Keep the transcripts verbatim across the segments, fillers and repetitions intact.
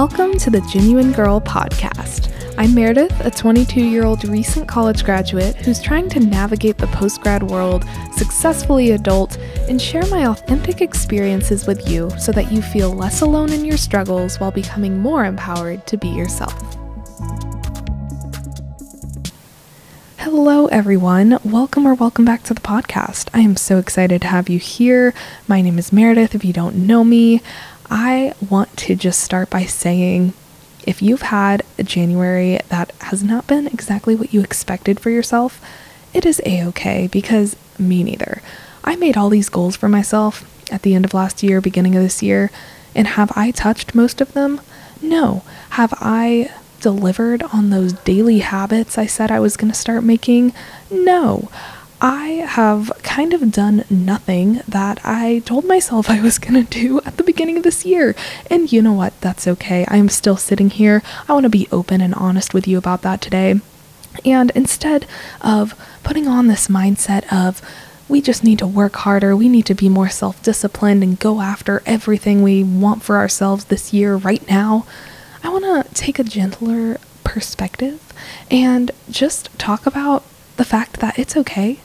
Welcome to the Genuine Girl Podcast. I'm Meredith, a twenty-two-year-old recent college graduate who's trying to navigate the post-grad world, successfully adult, and share my authentic experiences with you so that you feel less alone in your struggles while becoming more empowered to be yourself. Hello everyone, welcome or welcome back to the podcast. I am so excited to have you here. My name is Meredith, if you don't know me. I want to just start by saying, if you've had a January that has not been exactly what you expected for yourself, it is a-okay, because me neither. I made all these goals for myself at the end of last year, beginning of this year, and have I touched most of them? No. Have I delivered on those daily habits I said I was going to start making? No. I have kind of done nothing that I told myself I was going to do at the beginning of this year. And you know what? That's okay. I'm still sitting here. I want to be open and honest with you about that today. And instead of putting on this mindset of we just need to work harder, we need to be more self-disciplined and go after everything we want for ourselves this year right now, I want to take a gentler perspective and just talk about the fact that it's okay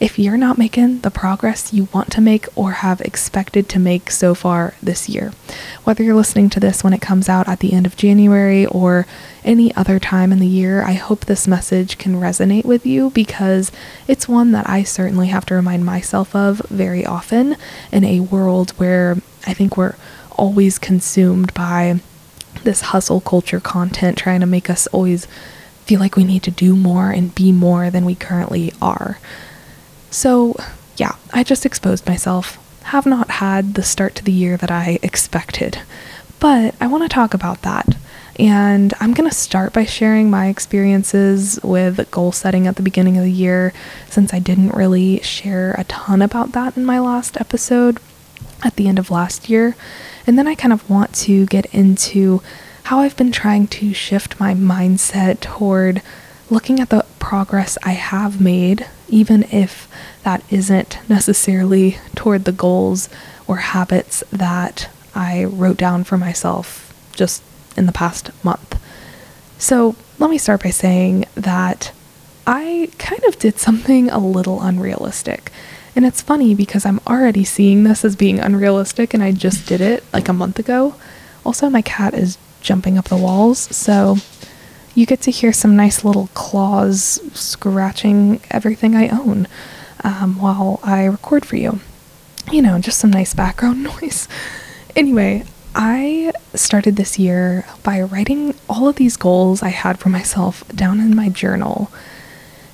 if you're not making the progress you want to make or have expected to make so far this year. Whether you're listening to this when it comes out at the end of January or any other time in the year, I hope this message can resonate with you, because it's one that I certainly have to remind myself of very often in a world where I think we're always consumed by this hustle culture content trying to make us always feel like we need to do more and be more than we currently are. So yeah, I just exposed myself, have not had the start to the year that I expected, but I want to talk about that. And I'm going to start by sharing my experiences with goal setting at the beginning of the year, since I didn't really share a ton about that in my last episode at the end of last year. And then I kind of want to get into how I've been trying to shift my mindset toward looking at the progress I have made, even if that isn't necessarily toward the goals or habits that I wrote down for myself just in the past month. So let me start by saying that I kind of did something a little unrealistic. And it's funny because I'm already seeing this as being unrealistic, and I just did it like a month ago. Also, my cat is jumping up the walls, so you get to hear some nice little claws scratching everything I own um, while I record for you. You know, just some nice background noise. Anyway, I started this year by writing all of these goals I had for myself down in my journal,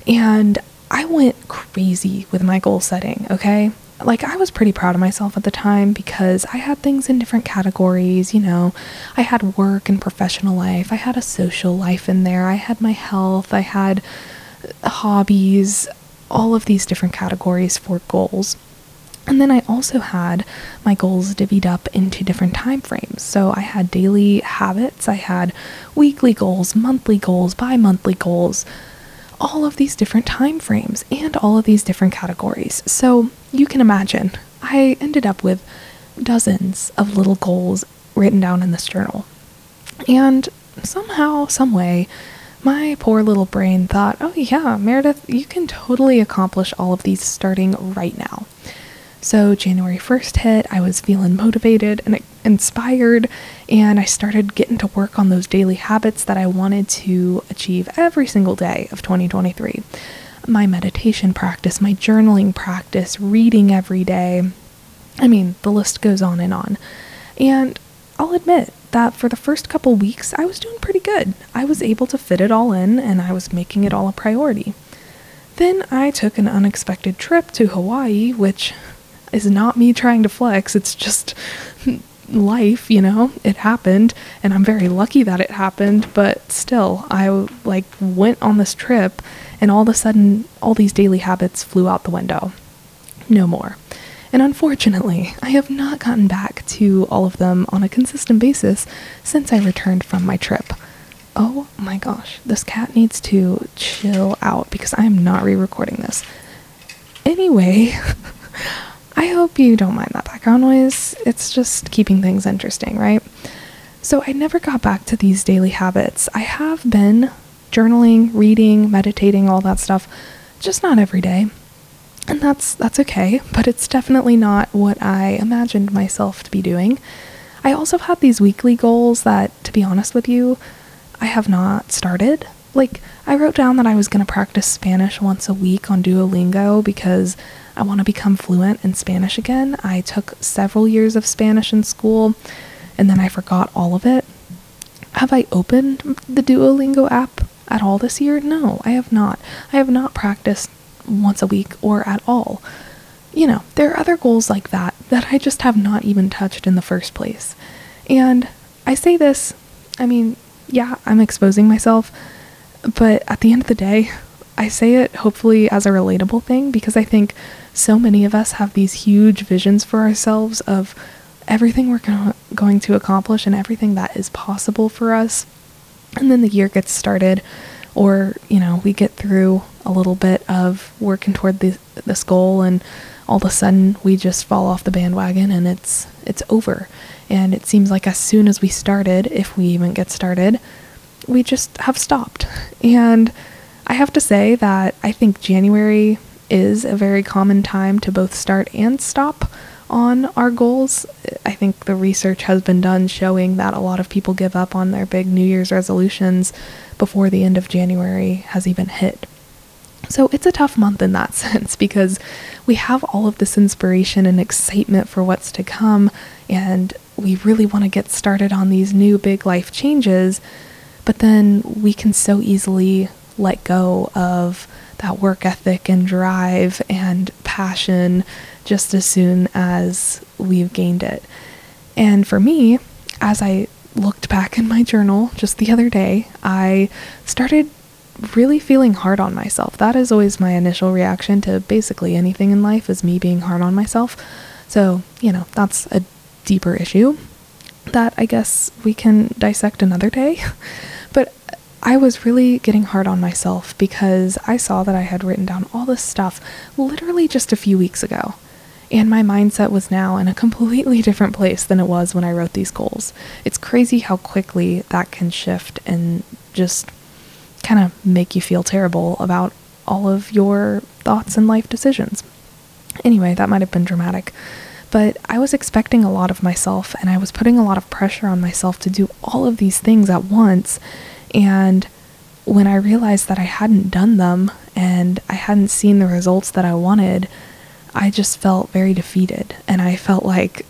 and I went crazy with my goal setting, okay? Like, I was pretty proud of myself at the time because I had things in different categories, you know. I had work and professional life. I had a social life in there. I had my health. I had hobbies, all of these different categories for goals. And then I also had my goals divvied up into different time frames. So I had daily habits. I had weekly goals, monthly goals, bi-monthly goals, all of these different time frames and all of these different categories. So you can imagine, I ended up with dozens of little goals written down in this journal. And somehow, someway, my poor little brain thought, oh yeah, Meredith, you can totally accomplish all of these starting right now. So January first hit, I was feeling motivated and inspired, and I started getting to work on those daily habits that I wanted to achieve every single day of twenty twenty-three. My meditation practice, my journaling practice, reading every day. I mean, the list goes on and on. And I'll admit that for the first couple weeks, I was doing pretty good. I was able to fit it all in, and I was making it all a priority. Then I took an unexpected trip to Hawaii, which is not me trying to flex, it's just life, you know, it happened, and I'm very lucky that it happened, but still, I like went on this trip, and all of a sudden, all these daily habits flew out the window. No more. And unfortunately, I have not gotten back to all of them on a consistent basis since I returned from my trip. Oh my gosh, this cat needs to chill out because I am not re-recording this. Anyway, I hope you don't mind that background noise. It's just keeping things interesting, right? So I never got back to these daily habits. I have been journaling, reading, meditating, all that stuff, just not every day. And that's that's okay, but it's definitely not what I imagined myself to be doing. I also had these weekly goals that, to be honest with you, I have not started. Like, I wrote down that I was going to practice Spanish once a week on Duolingo because I want to become fluent in Spanish again. I took several years of Spanish in school, and then I forgot all of it. Have I opened the Duolingo app at all this year? No, I have not. I have not practiced once a week or at all. You know, there are other goals like that that I just have not even touched in the first place. And I say this, I mean, yeah, I'm exposing myself, but at the end of the day, I say it hopefully as a relatable thing, because I think so many of us have these huge visions for ourselves of everything we're go- going to accomplish and everything that is possible for us. And then the year gets started, or, you know, we get through a little bit of working toward the, this goal, and all of a sudden we just fall off the bandwagon and it's it's over. And it seems like as soon as we started, if we even get started, we just have stopped. And I have to say that I think January is a very common time to both start and stop on our goals. I think the research has been done showing that a lot of people give up on their big New Year's resolutions before the end of January has even hit. So it's a tough month in that sense, because we have all of this inspiration and excitement for what's to come, and we really want to get started on these new big life changes, but then we can so easily let go of that work ethic and drive and passion just as soon as we've gained it. And for me, as I looked back in my journal just the other day, I started really feeling hard on myself. That is always my initial reaction to basically anything in life, is me being hard on myself. So, you know, that's a deeper issue that I guess we can dissect another day. But I was really getting hard on myself because I saw that I had written down all this stuff literally just a few weeks ago. And my mindset was now in a completely different place than it was when I wrote these goals. It's crazy how quickly that can shift and just kind of make you feel terrible about all of your thoughts and life decisions. Anyway, that might have been dramatic, but I was expecting a lot of myself, and I was putting a lot of pressure on myself to do all of these things at once. And when I realized that I hadn't done them and I hadn't seen the results that I wanted, I just felt very defeated. And I felt like,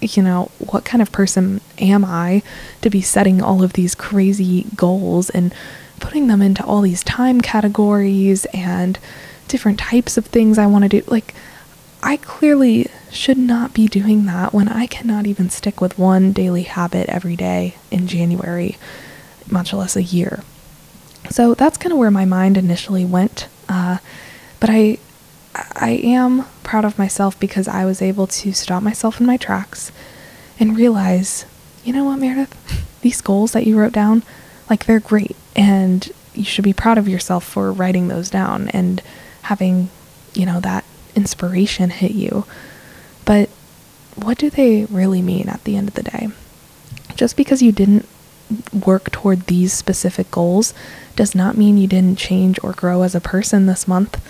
you know, what kind of person am I to be setting all of these crazy goals and putting them into all these time categories and different types of things I want to do? Like, I clearly should not be doing that when I cannot even stick with one daily habit every day in January, much less a year. So that's kind of where my mind initially went. Uh, but I, I am proud of myself because I was able to stop myself in my tracks and realize, you know what, Meredith, these goals that you wrote down, like, they're great, and you should be proud of yourself for writing those down and having, you know, that inspiration hit you. But what do they really mean at the end of the day? Just because you didn't work toward these specific goals does not mean you didn't change or grow as a person this month.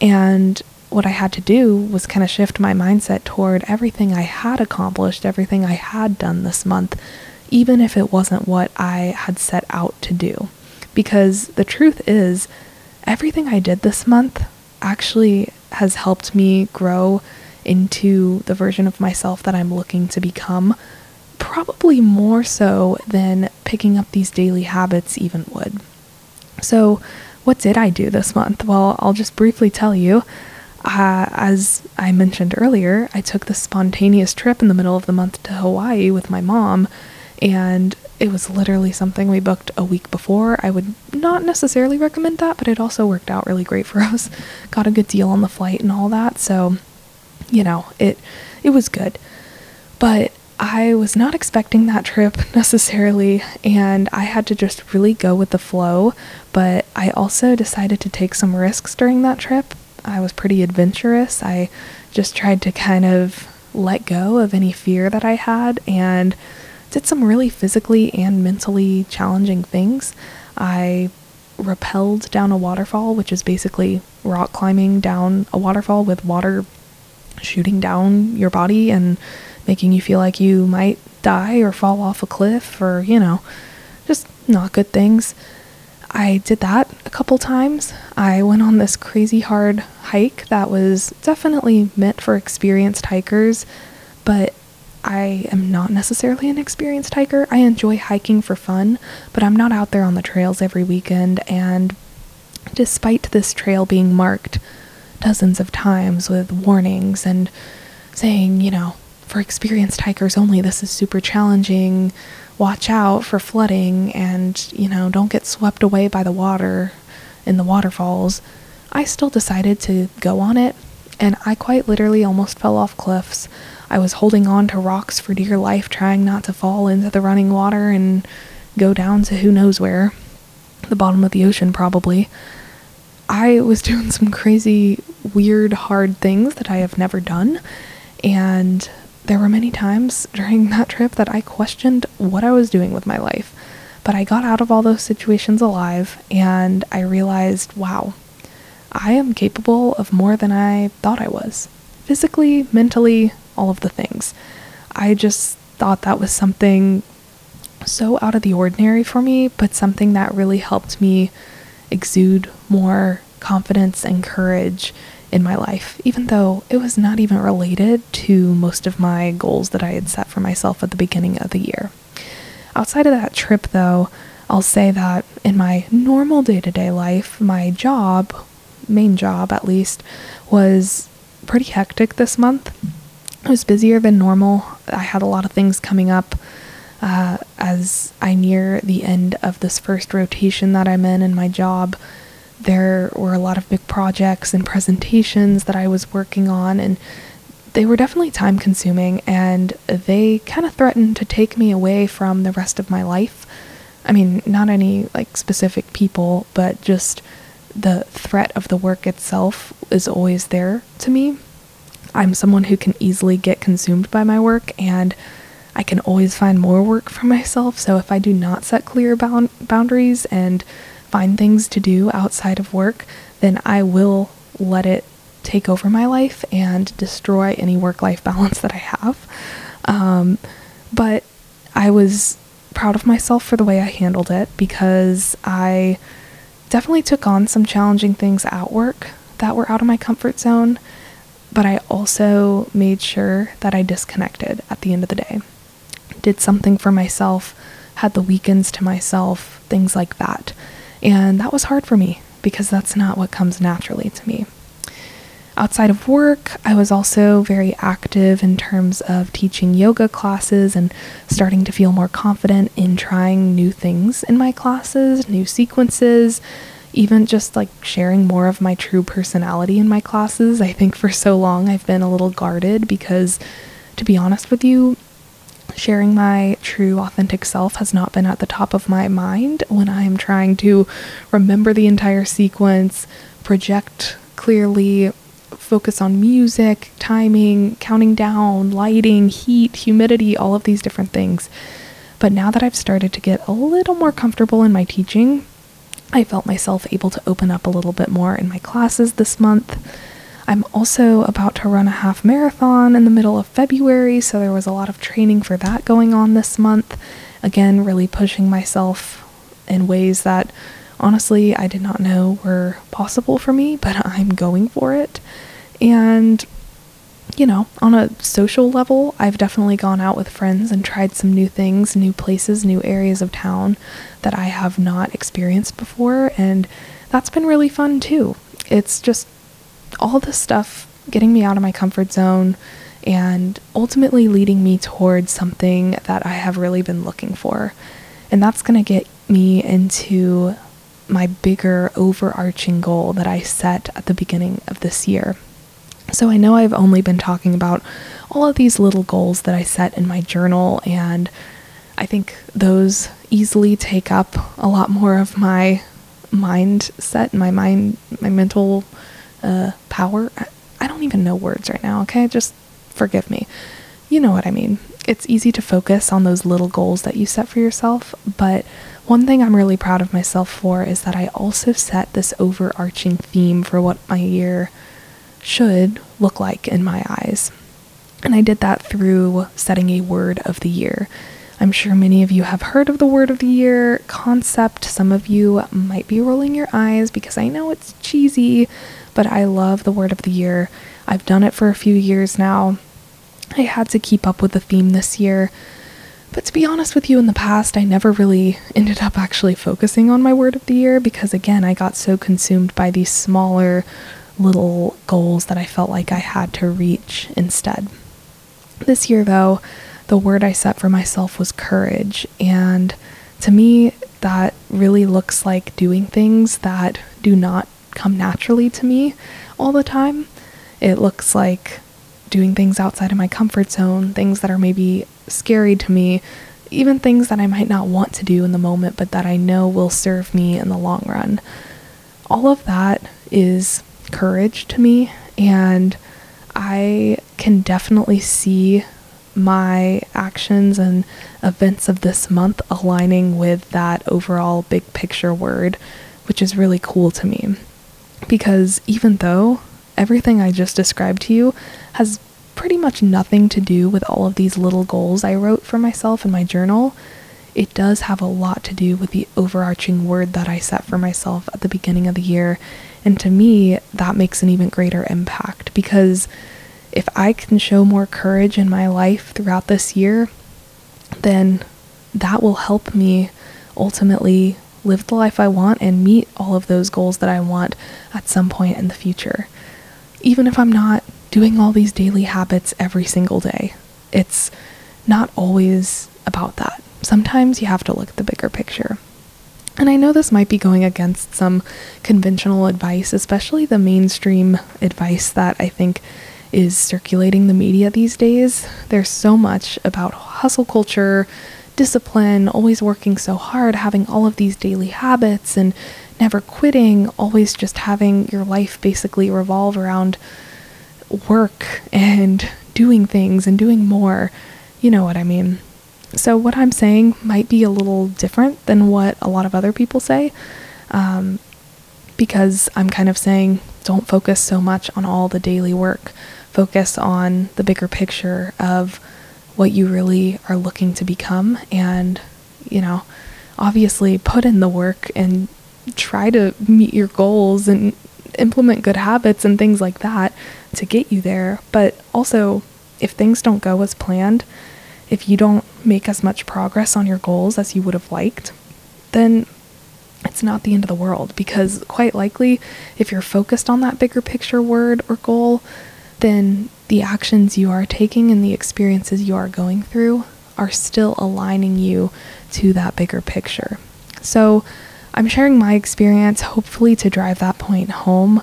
And what I had to do was kind of shift my mindset toward everything I had accomplished, everything I had done this month, even if it wasn't what I had set out to do. Because the truth is, everything I did this month actually has helped me grow into the version of myself that I'm looking to become, probably more so than picking up these daily habits even would. So what did I do this month? Well, I'll just briefly tell you. Uh, as I mentioned earlier, I took this spontaneous trip in the middle of the month to Hawaii with my mom, and it was literally something we booked a week before. I would not necessarily recommend that, but it also worked out really great for us. Got a good deal on the flight and all that, so, you know, it it was good. But I was not expecting that trip necessarily, and I had to just really go with the flow, but I also decided to take some risks during that trip. I was pretty adventurous. I just tried to kind of let go of any fear that I had and did some really physically and mentally challenging things. I rappelled down a waterfall, which is basically rock climbing down a waterfall with water shooting down your body and making you feel like you might die or fall off a cliff or, you know, just not good things. I did that a couple times. I went on this crazy hard hike that was definitely meant for experienced hikers, but I am not necessarily an experienced hiker. I enjoy hiking for fun, but I'm not out there on the trails every weekend, and despite this trail being marked dozens of times with warnings and saying, you know, for experienced hikers only, this is super challenging, watch out for flooding, and, you know, don't get swept away by the water in the waterfalls, I still decided to go on it, and I quite literally almost fell off cliffs. I was holding on to rocks for dear life, trying not to fall into the running water and go down to who knows where, the bottom of the ocean probably. I was doing some crazy, weird, hard things that I have never done, and there were many times during that trip that I questioned what I was doing with my life, but I got out of all those situations alive, and I realized, wow, I am capable of more than I thought I was. Physically, mentally, all of the things. I just thought that was something so out of the ordinary for me, but something that really helped me exude more confidence and courage in my life, even though it was not even related to most of my goals that I had set for myself at the beginning of the year. Outside of that trip, though, I'll say that in my normal day-to-day life, my job, main job at least, was pretty hectic this month. It was busier than normal. I had a lot of things coming up uh, as I near the end of this first rotation that I'm in in my job. There were a lot of big projects and presentations that I was working on, and they were definitely time consuming, and they kind of threatened to take me away from the rest of my life. I mean, not any like specific people, but just the threat of the work itself is always there to me. I'm someone who can easily get consumed by my work, and I can always find more work for myself. So if I do not set clear bound- boundaries and find things to do outside of work, then I will let it take over my life and destroy any work-life balance that I have. Um, but I was proud of myself for the way I handled it, because I definitely took on some challenging things at work that were out of my comfort zone, but I also made sure that I disconnected at the end of the day. Did something for myself, had the weekends to myself, things like that. And that was hard for me because that's not what comes naturally to me. Outside of work, I was also very active in terms of teaching yoga classes and starting to feel more confident in trying new things in my classes, new sequences, even just like sharing more of my true personality in my classes. I think for so long I've been a little guarded because, to be honest with you, sharing my true authentic self has not been at the top of my mind when I am trying to remember the entire sequence, project clearly, focus on music, timing, counting down, lighting, heat, humidity, all of these different things. But now that I've started to get a little more comfortable in my teaching, I felt myself able to open up a little bit more in my classes this month. I'm also about to run a half marathon in the middle of February, so there was a lot of training for that going on this month. Again, really pushing myself in ways that, honestly, I did not know were possible for me, but I'm going for it. And, you know, on a social level, I've definitely gone out with friends and tried some new things, new places, new areas of town that I have not experienced before, and that's been really fun too. It's just all this stuff getting me out of my comfort zone and ultimately leading me towards something that I have really been looking for. And that's going to get me into my bigger overarching goal that I set at the beginning of this year. So I know I've only been talking about all of these little goals that I set in my journal, and I think those easily take up a lot more of my mindset, my mind, my mental Uh, power. I don't even know words right now, okay? Just forgive me. you know what I mean. It's easy to focus on those little goals that you set for yourself, but one thing I'm really proud of myself for is that I also set this overarching theme for what my year should look like in my eyes. And I did that through setting a word of the year. I'm sure many of you have heard of the word of the year concept. Some of you might be rolling your eyes because I know it's cheesy, but I love the word of the year. I've done it for a few years now. I had to keep up with the theme this year. But to be honest with you, in the past, I never really ended up actually focusing on my word of the year because, again, I got so consumed by these smaller little goals that I felt like I had to reach instead. This year, though, the word I set for myself was courage. And to me, that really looks like doing things that do not come naturally to me all the time. It looks like doing things outside of my comfort zone, things that are maybe scary to me, even things that I might not want to do in the moment, but that I know will serve me in the long run. All of that is courage to me, and I can definitely see my actions and events of this month aligning with that overall big picture word, which is really cool to me. Because even though everything I just described to you has pretty much nothing to do with all of these little goals I wrote for myself in my journal, it does have a lot to do with the overarching word that I set for myself at the beginning of the year. And to me, that makes an even greater impact, because if I can show more courage in my life throughout this year, then that will help me ultimately live the life I want and meet all of those goals that I want at some point in the future. Even if I'm not doing all these daily habits every single day, it's not always about that. Sometimes you have to look at the bigger picture. And I know this might be going against some conventional advice, especially the mainstream advice that I think is circulating the media these days. There's so much about hustle culture, discipline, always working so hard, having all of these daily habits and never quitting, always just having your life basically revolve around work and doing things and doing more. You know what I mean. So what I'm saying might be a little different than what a lot of other people say, um, because I'm kind of saying don't focus so much on all the daily work. Focus on the bigger picture of what you really are looking to become, and, you know, obviously put in the work and try to meet your goals and implement good habits and things like that to get you there. But also, if things don't go as planned, if you don't make as much progress on your goals as you would have liked, then it's not the end of the world, because quite likely, if you're focused on that bigger picture word or goal, then the actions you are taking and the experiences you are going through are still aligning you to that bigger picture. So I'm sharing my experience, hopefully to drive that point home.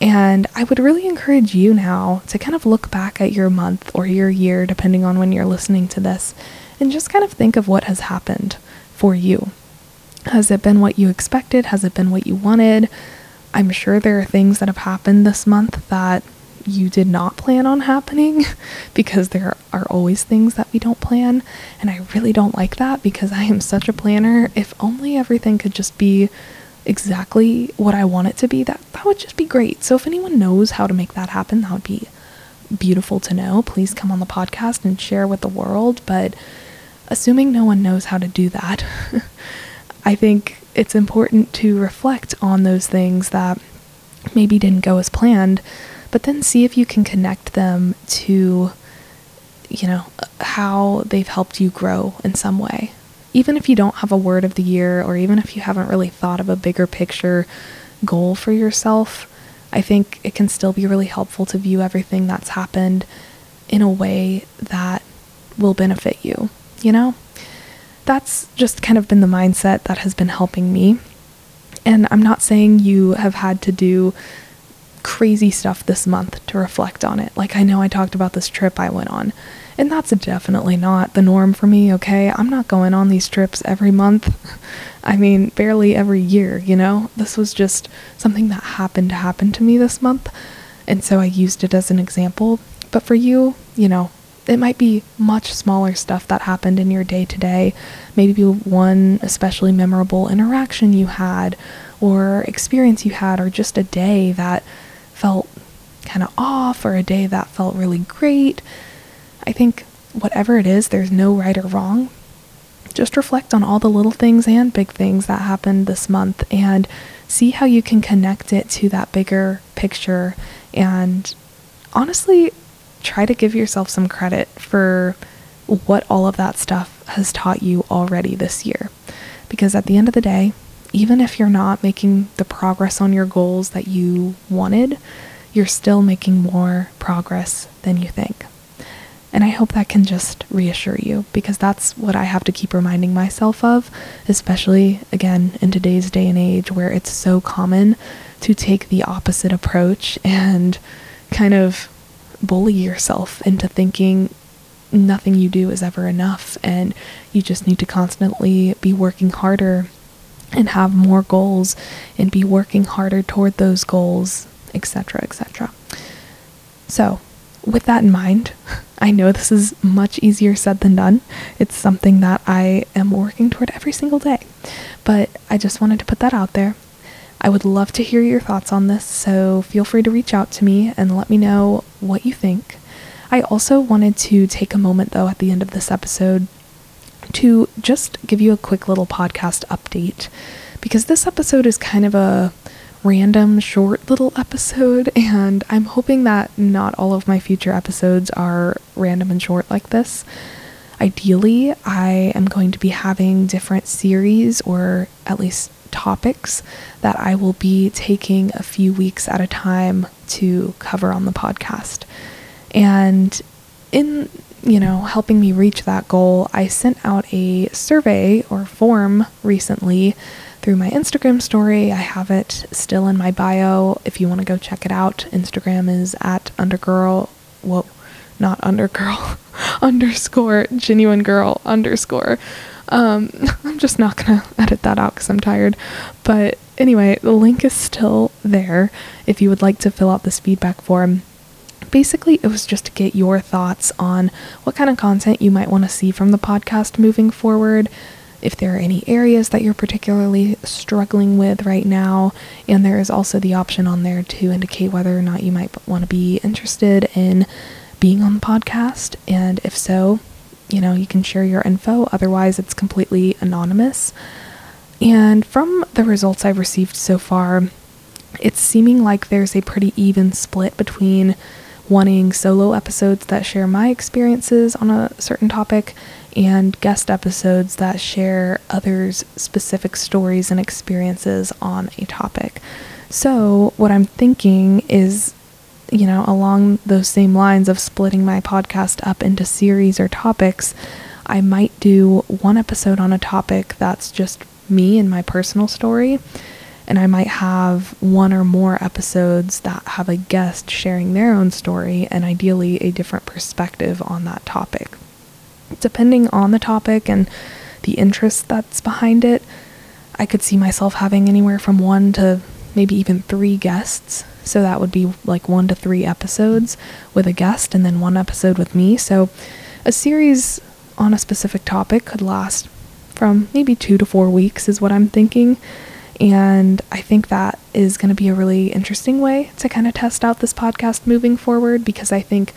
And I would really encourage you now to kind of look back at your month or your year, depending on when you're listening to this, and just kind of think of what has happened for you. Has it been what you expected? Has it been what you wanted? I'm sure there are things that have happened this month that you did not plan on happening, because there are always things that we don't plan. And I really don't like that, because I am such a planner. If only everything could just be exactly what I want it to be, that, that would just be great. So if anyone knows how to make that happen, that would be beautiful to know. Please come on the podcast and share with the world. But assuming no one knows how to do that, I think it's important to reflect on those things that maybe didn't go as planned, but then see if you can connect them to, you know, how they've helped you grow in some way. Even if you don't have a word of the year, or even if you haven't really thought of a bigger picture goal for yourself, I think it can still be really helpful to view everything that's happened in a way that will benefit you, you know? That's just kind of been the mindset that has been helping me. And I'm not saying you have had to do crazy stuff this month to reflect on it. Like, I know I talked about this trip I went on, and that's definitely not the norm for me, okay? I'm not going on these trips every month. I mean, barely every year, you know? This was just something that happened to happen to me this month, and so I used it as an example. But for you, you know, it might be much smaller stuff that happened in your day-to-day, maybe one especially memorable interaction you had or experience you had, or just a day that felt kind of off or a day that felt really great. I think whatever it is, there's no right or wrong. Just reflect on all the little things and big things that happened this month and see how you can connect it to that bigger picture, and honestly try to give yourself some credit for what all of that stuff has taught you already this year. Because at the end of the day, even if you're not making the progress on your goals that you wanted, you're still making more progress than you think. And I hope that can just reassure you, because that's what I have to keep reminding myself of, especially, again, in today's day and age where it's so common to take the opposite approach and kind of bully yourself into thinking nothing you do is ever enough and you just need to constantly be working harder and have more goals and be working harder toward those goals, etc, et cetera. So with that in mind, I know this is much easier said than done. It's something that I am working toward every single day, but I just wanted to put that out there. I would love to hear your thoughts on this, so feel free to reach out to me and let me know what you think. I also wanted to take a moment, though, at the end of this episode to just give you a quick little podcast update, because this episode is kind of a random short little episode, and I'm hoping that not all of my future episodes are random and short like this. Ideally, I am going to be having different series, or at least topics, that I will be taking a few weeks at a time to cover on the podcast. And in, you know, helping me reach that goal, I sent out a survey or form recently through my Instagram story. I have it still in my bio if you want to go check it out. Instagram is at undergirl, whoa, not undergirl, underscore genuine girl underscore. Um, I'm just not gonna edit that out because I'm tired. But anyway, the link is still there if you would like to fill out this feedback form. Basically, it was just to get your thoughts on what kind of content you might want to see from the podcast moving forward, if there are any areas that you're particularly struggling with right now. And there is also the option on there to indicate whether or not you might want to be interested in being on the podcast. And if so, you know, you can share your info. Otherwise, it's completely anonymous. And from the results I've received so far, it's seeming like there's a pretty even split between wanting solo episodes that share my experiences on a certain topic and guest episodes that share others' specific stories and experiences on a topic. So what I'm thinking is, you know, along those same lines of splitting my podcast up into series or topics, I might do one episode on a topic that's just me and my personal story, and I might have one or more episodes that have a guest sharing their own story and ideally a different perspective on that topic. Depending on the topic and the interest that's behind it, I could see myself having anywhere from one to maybe even three guests. So that would be like one to three episodes with a guest and then one episode with me. So a series on a specific topic could last from maybe two to four weeks is what I'm thinking. And I think that is going to be a really interesting way to kind of test out this podcast moving forward, because I think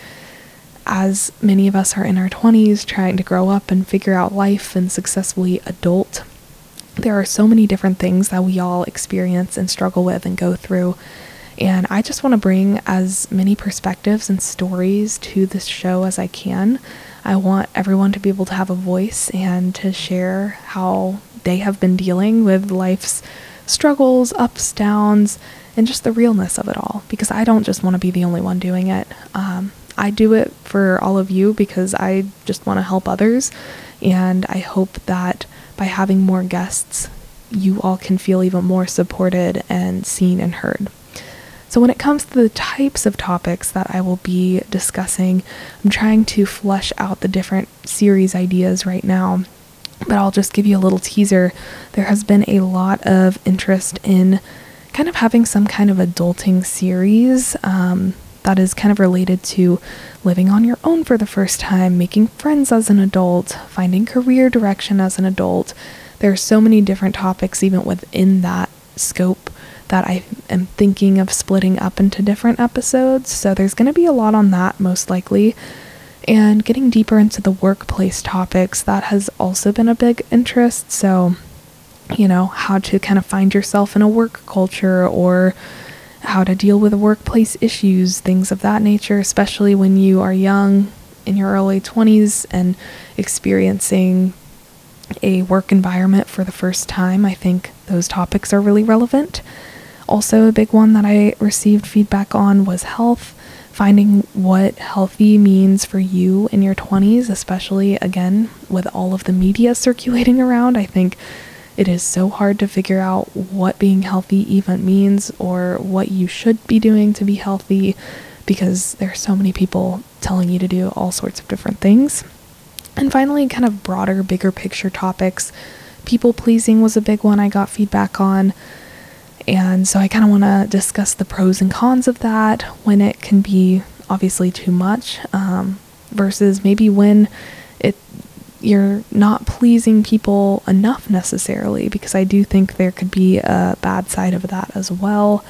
as many of us are in our twenties trying to grow up and figure out life and successfully adult, there are so many different things that we all experience and struggle with and go through. And I just want to bring as many perspectives and stories to this show as I can. I want everyone to be able to have a voice and to share how they have been dealing with life's struggles, ups, downs, and just the realness of it all, because I don't just want to be the only one doing it. Um, I do it for all of you because I just want to help others, and I hope that by having more guests, you all can feel even more supported and seen and heard. So when it comes to the types of topics that I will be discussing, I'm trying to flesh out the different series ideas right now, but I'll just give you a little teaser. There has been a lot of interest in kind of having some kind of adulting series, um, that is kind of related to living on your own for the first time, making friends as an adult, finding career direction as an adult. There are so many different topics even within that scope that I am thinking of splitting up into different episodes, so there's going to be a lot on that most likely. And getting deeper into the workplace topics, that has also been a big interest. So, you know, how to kind of find yourself in a work culture, or how to deal with workplace issues, things of that nature, especially when you are young in your early twenties and experiencing a work environment for the first time. I think those topics are really relevant. Also, a big one that I received feedback on was health, finding what healthy means for you in your twenties, especially again with all of the media circulating around. I think it is so hard to figure out what being healthy even means, or what you should be doing to be healthy, because there are so many people telling you to do all sorts of different things. And finally, kind of broader, bigger picture topics. People pleasing was a big one I got feedback on. And so I kind of want to discuss the pros and cons of that, when it can be obviously too much, um, versus maybe when it you're not pleasing people enough necessarily, because I do think there could be a bad side of that as well.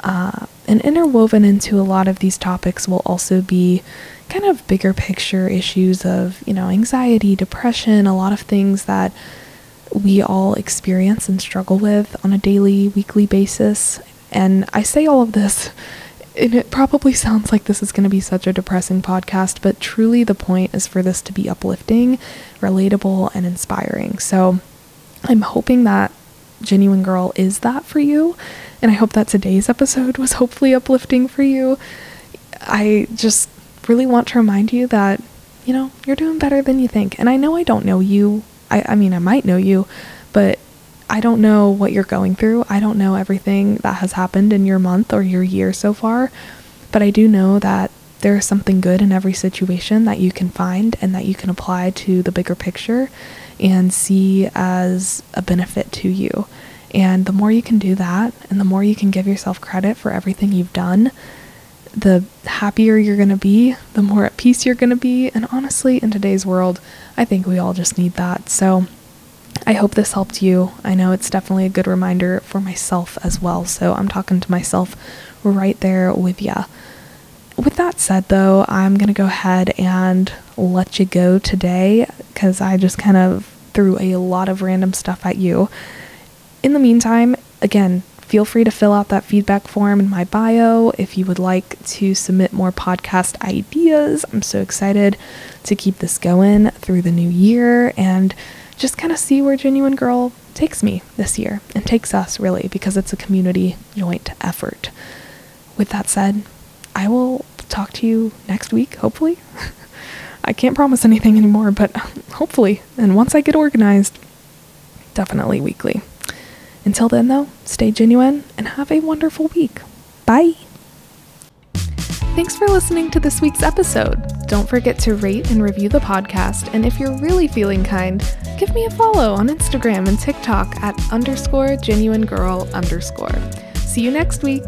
Uh, and interwoven into a lot of these topics will also be kind of bigger picture issues of, you know, anxiety, depression, a lot of things that we all experience and struggle with on a daily, weekly basis. And I say all of this, and it probably sounds like this is going to be such a depressing podcast, but truly the point is for this to be uplifting, relatable, and inspiring. So I'm hoping that Genuine Girl is that for you, and I hope that today's episode was hopefully uplifting for you. I just really want to remind you that, you know, you're doing better than you think. And I know I don't know you. I, I mean, I might know you, but I don't know what you're going through. I don't know everything that has happened in your month or your year so far, but I do know that there is something good in every situation that you can find and that you can apply to the bigger picture and see as a benefit to you. And the more you can do that, and the more you can give yourself credit for everything you've done, the happier you're going to be, the more at peace you're going to be. And honestly, in today's world, I think we all just need that. So I hope this helped you. I know it's definitely a good reminder for myself as well. So I'm talking to myself right there with ya. With that said, though, I'm going to go ahead and let you go today, because I just kind of threw a lot of random stuff at you. In the meantime, again, feel free to fill out that feedback form in my bio if you would like to submit more podcast ideas. I'm so excited to keep this going through the new year and just kind of see where Genuine Girl takes me this year, and takes us really, because it's a community joint effort. With that said, I will talk to you next week, hopefully. I can't promise anything anymore, but hopefully. And once I get organized, definitely weekly. Until then, though, stay genuine and have a wonderful week. Bye. Thanks for listening to this week's episode. Don't forget to rate and review the podcast. And if you're really feeling kind, give me a follow on Instagram and TikTok at underscore genuine girl underscore. See you next week.